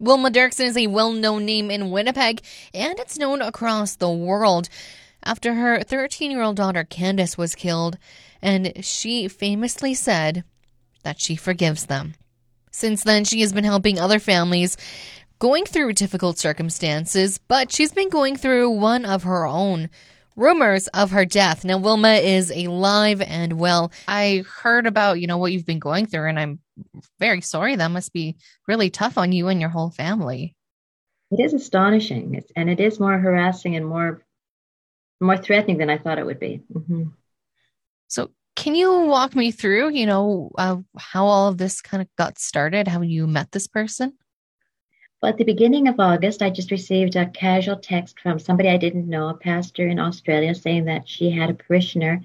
Wilma Derksen is a well-known name in Winnipeg, and it's known across the world after her 13-year-old daughter Candace was killed, and she famously said that she forgives them. Since then, she has been helping other families going through difficult circumstances, but she's been going through one of her own. Rumors of her death. Now, Wilma is alive and well. I heard about, what you've been going through, and I'm very sorry. That must be really tough on you and your whole family. It is astonishing, and it is more harassing and more threatening than I thought it would be. Mm-hmm. So can you walk me through, how all of this kind of got started, how you met this person? Well, at the beginning of August, I just received a casual text from somebody I didn't know, a pastor in Australia, saying that she had a parishioner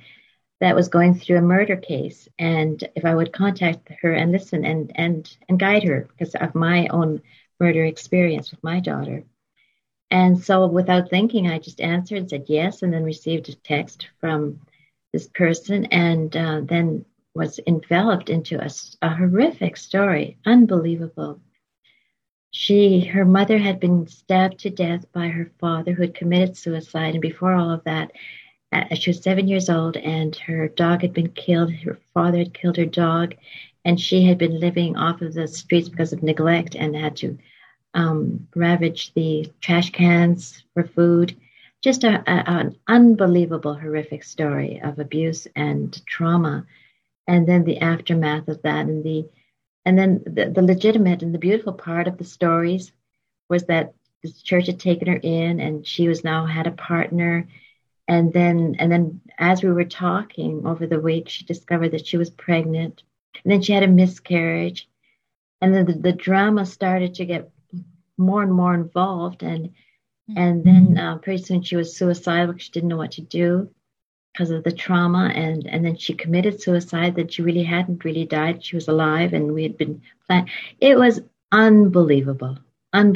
that was going through a murder case, and if I would contact her and listen and guide her because of my own murder experience with my daughter. And so without thinking, I just answered and said yes, and then received a text from this person, and then was enveloped into a horrific story, unbelievable. Her mother had been stabbed to death by her father, who had committed suicide. And before all of that, she was 7 years old, and her dog had been killed. Her father had killed her dog, and she had been living off of the streets because of neglect and had to ravage the trash cans for food. Just an unbelievable, horrific story of abuse and trauma. And then the aftermath of that and then the legitimate and the beautiful part of the stories was that this church had taken her in, and she was now had a partner. And then as we were talking over the week, she discovered that she was pregnant, and then she had a miscarriage. And then the drama started to get more and more involved. And then pretty soon she was suicidal because she didn't know what to do because of the trauma, and then she committed suicide. That she really hadn't really died. She was alive, and we had been planning. It was unbelievable. And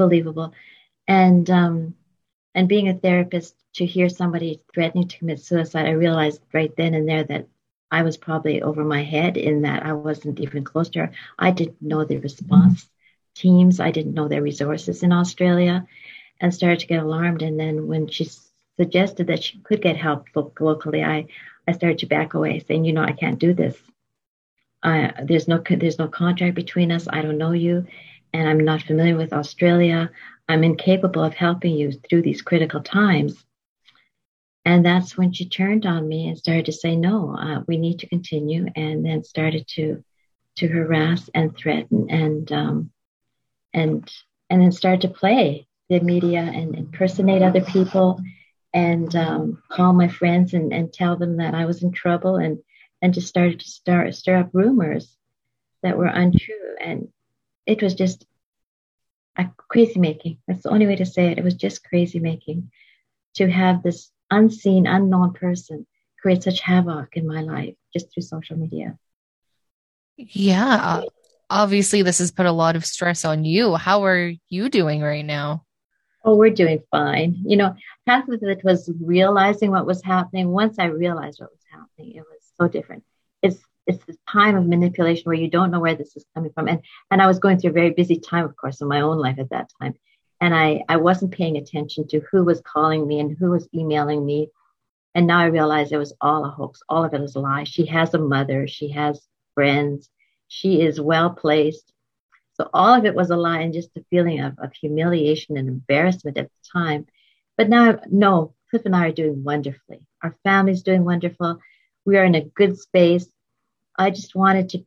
being a therapist, to hear somebody threatening to commit suicide, I realized right then and there that I was probably over my head in that I wasn't even close to her. I didn't know the response teams. I didn't know their resources in Australia, and started to get alarmed. And then when she suggested that she could get help locally, I started to back away, saying, I can't do this. There's no contract between us. I don't know you, and I'm not familiar with Australia. I'm incapable of helping you through these critical times. And that's when she turned on me and started to say, no, we need to continue, and then started to harass and threaten and then started to play the media and impersonate other people. And call my friends and tell them that I was in trouble, and just started to stir up rumors that were untrue. And it was just a crazy making. That's the only way to say it. It was just crazy making to have this unseen, unknown person create such havoc in my life just through social media. Yeah. Obviously, this has put a lot of stress on you. How are you doing right now? Oh, we're doing fine. Half of it was realizing what was happening. Once I realized what was happening, it was so different. It's this time of manipulation where you don't know where this is coming from. And I was going through a very busy time, of course, in my own life at that time. And I wasn't paying attention to who was calling me and who was emailing me. And now I realize it was all a hoax. All of it was a lie. She has a mother. She has friends. She is well-placed. So all of it was a lie, and just the feeling of humiliation and embarrassment at the time. But now, no, Cliff and I are doing wonderfully. Our family's doing wonderful. We are in a good space. I just wanted to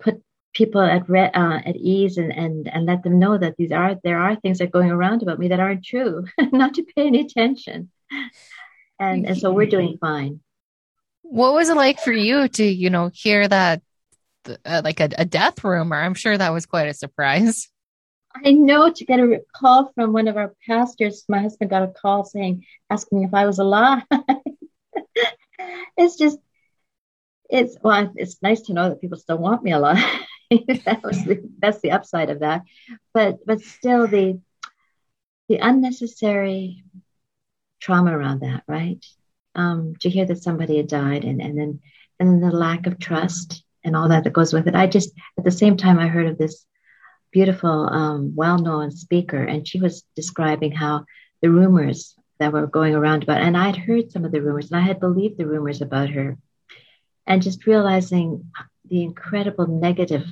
put people at ease and let them know that there are things that are going around about me that aren't true, not to pay any attention. And so we're doing fine. What was it like for you to, hear that? Like a death rumor. I'm sure that was quite a surprise. I know, to get a call from one of our pastors. My husband got a call asking if I was alive. It's nice to know that people still want me alive. That's the upside of that. But still the unnecessary trauma around that, right? To hear that somebody had died and then the lack of trust. And all that goes with it. I just, at the same time, I heard of this beautiful, well-known speaker, and she was describing how the rumors that were going around about, and I'd heard some of the rumors, and I had believed the rumors about her, and just realizing the incredible negative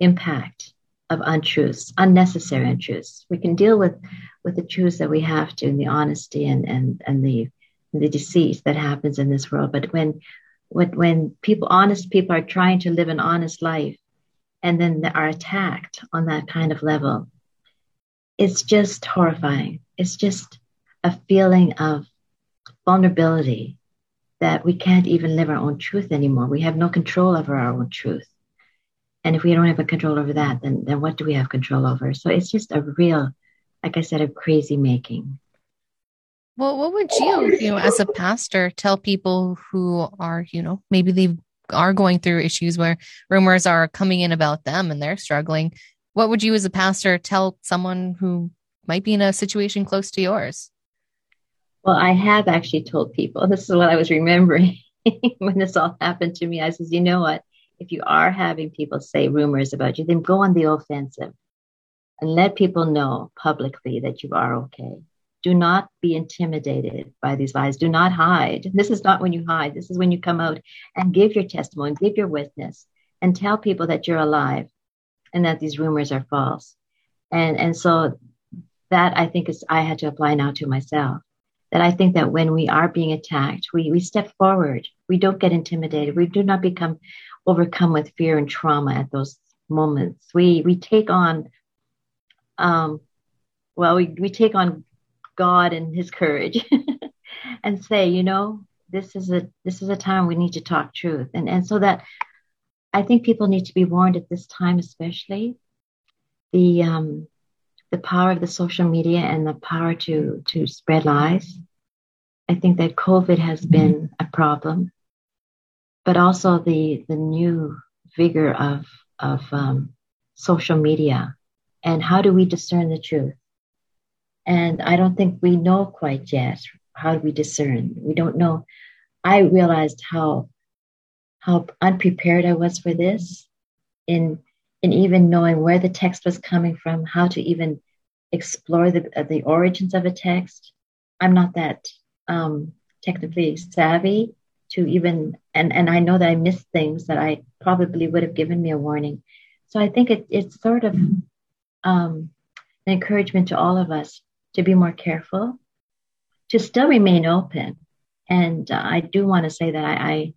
impact of untruths, unnecessary untruths. We can deal with the truths that we have to, and the honesty and the deceit that happens in this world. But when people, honest people, are trying to live an honest life, and then they are attacked on that kind of level, it's just horrifying. It's just a feeling of vulnerability that we can't even live our own truth anymore. We have no control over our own truth. And if we don't have a control over that, then what do we have control over? So it's just a real, like I said, a crazy making. Well, what would you as a pastor tell people who are, maybe they are going through issues where rumors are coming in about them and they're struggling? What would you as a pastor tell someone who might be in a situation close to yours? Well, I have actually told people, this is what I was remembering when this all happened to me. I says, you know what? If you are having people say rumors about you, then go on the offensive and let people know publicly that you are okay. Do not be intimidated by these lies. Do not hide. This is not when you hide. This is when you come out and give your testimony, give your witness, and tell people that you're alive and that these rumors are false. And so that, I think, is I had to apply now to myself. That I think that when we are being attacked, we step forward. We don't get intimidated. We do not become overcome with fear and trauma at those moments. We take on, we take on God and his courage and say, this is a time we need to talk truth. And so that, I think people need to be warned at this time, especially the power of the social media and the power to spread lies. I think that COVID has been a problem, but also the new vigor of social media, and how do we discern the truth? And I don't think we know quite yet how we discern. We don't know. I realized how unprepared I was for this, in even knowing where the text was coming from, how to even explore the origins of a text. I'm not that technically savvy to even, and I know that I missed things that I probably would have given me a warning. So I think it's sort of an encouragement to all of us to be more careful, to still remain open. And I do want to say that I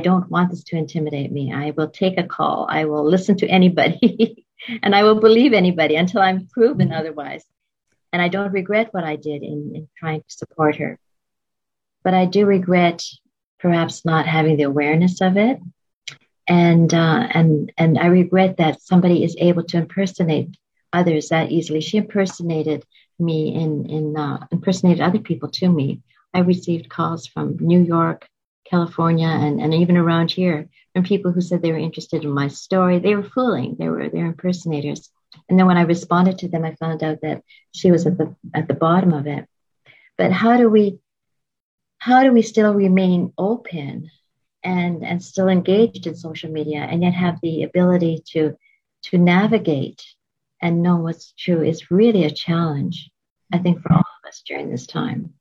don't want this to intimidate me. I will take a call. I will listen to anybody and I will believe anybody until I'm proven otherwise. And I don't regret what I did in trying to support her. But I do regret perhaps not having the awareness of it. And I regret that somebody is able to impersonate others that easily. She impersonated me impersonated other people to me. I received calls from New York, California, and even around here from people who said they were interested in my story. They were fooling. They were impersonators. And then when I responded to them, I found out that she was at the bottom of it. But how do we still remain open and still engaged in social media, and yet have the ability to navigate and know what's true? Is really a challenge, I think, for all of us during this time.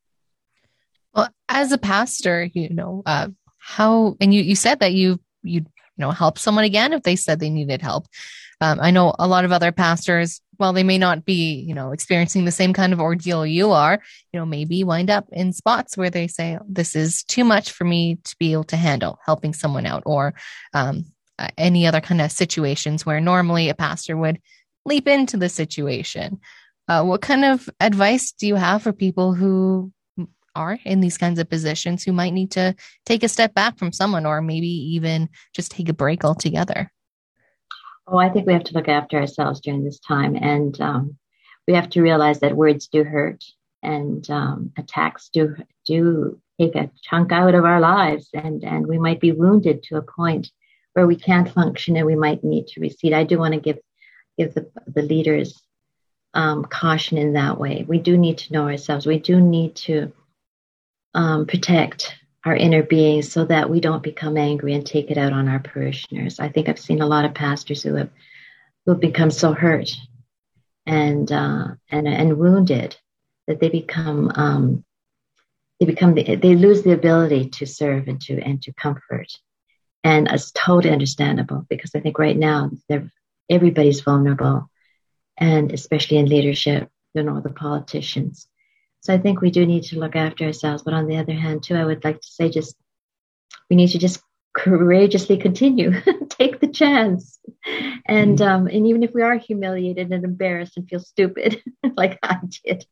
Well, as a pastor, you said that you'd help someone again if they said they needed help. I know a lot of other pastors, while they may not be, experiencing the same kind of ordeal you are, maybe wind up in spots where they say, this is too much for me to be able to handle, helping someone out, or any other kind of situations where normally a pastor would leap into the situation. What kind of advice do you have for people who are in these kinds of positions, who might need to take a step back from someone, or maybe even just take a break altogether? Oh, I think we have to look after ourselves during this time. And we have to realize that words do hurt, and attacks do take a chunk out of our lives. And we might be wounded to a point where we can't function, and we might need to recede. I do want to give the leaders caution in that way. We do need to know ourselves. We do need to protect our inner being so that we don't become angry and take it out on our parishioners. I think I've seen a lot of pastors who have will become so hurt and wounded that they lose the ability to serve and to comfort. And it's totally understandable, because I think right now everybody's vulnerable, and especially in leadership, the politicians. So I think we do need to look after ourselves. But on the other hand, too, I would like to say we need to just courageously continue, take the chance. And even if we are humiliated and embarrassed and feel stupid, like I did,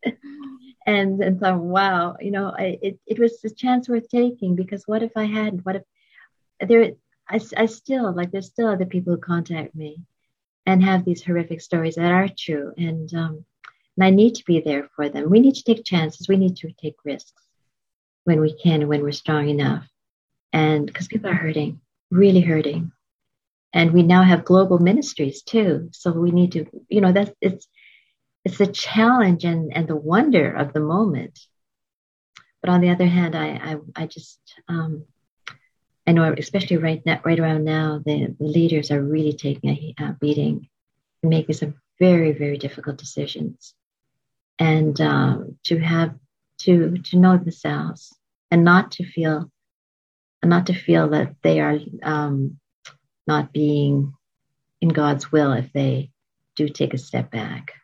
and thought, wow, it was a chance worth taking, because what if I hadn't? What if there's still other people who contact me and have these horrific stories that are true. And I need to be there for them. We need to take chances. We need to take risks when we can, when we're strong enough. And because people are hurting, really hurting. And we now have global ministries too. So we need to, it's a challenge and the wonder of the moment. But on the other hand, I just I know, especially right around now, the leaders are really taking a beating and making some very, very difficult decisions. And to know themselves and not to feel that they are not being in God's will if they do take a step back.